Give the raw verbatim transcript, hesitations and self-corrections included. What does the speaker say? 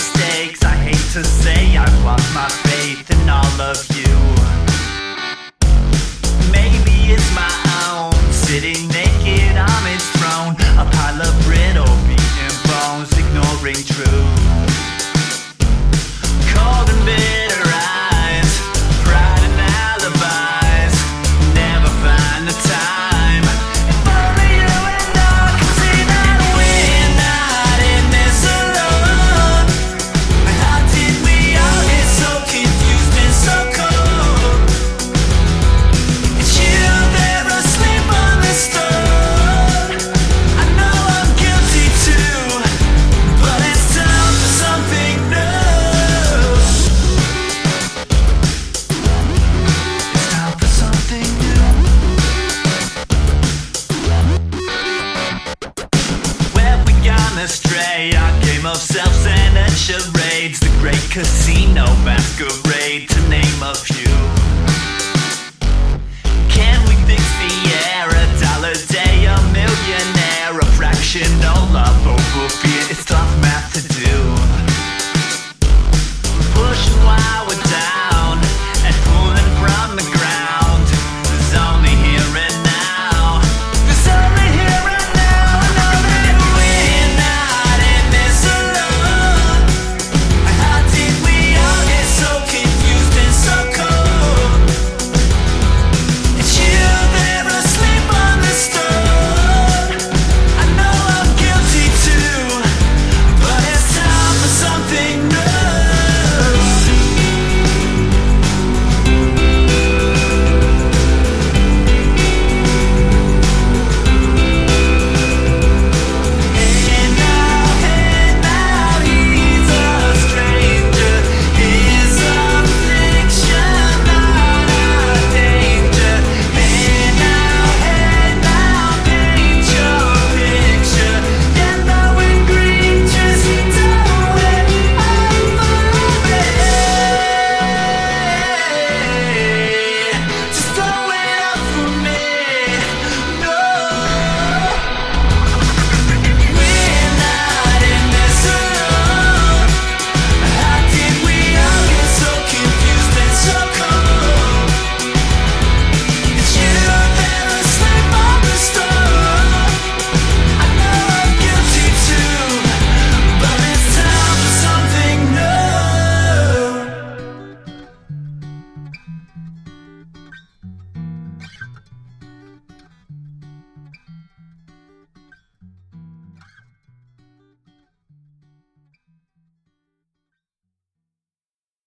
mistakes. I hate to say I've lost my faith in all of you. Maybe it's my own, sitting naked on its throne, a pile of brittle beaten bones, ignoring truth. Cold and bitter eyes, pride and alibis, never find the time. Astray, our game of self-sand and charades, the great casino masquerade, to name a few. Can we fix the air? A dollar a day, a millionaire, a fractional love.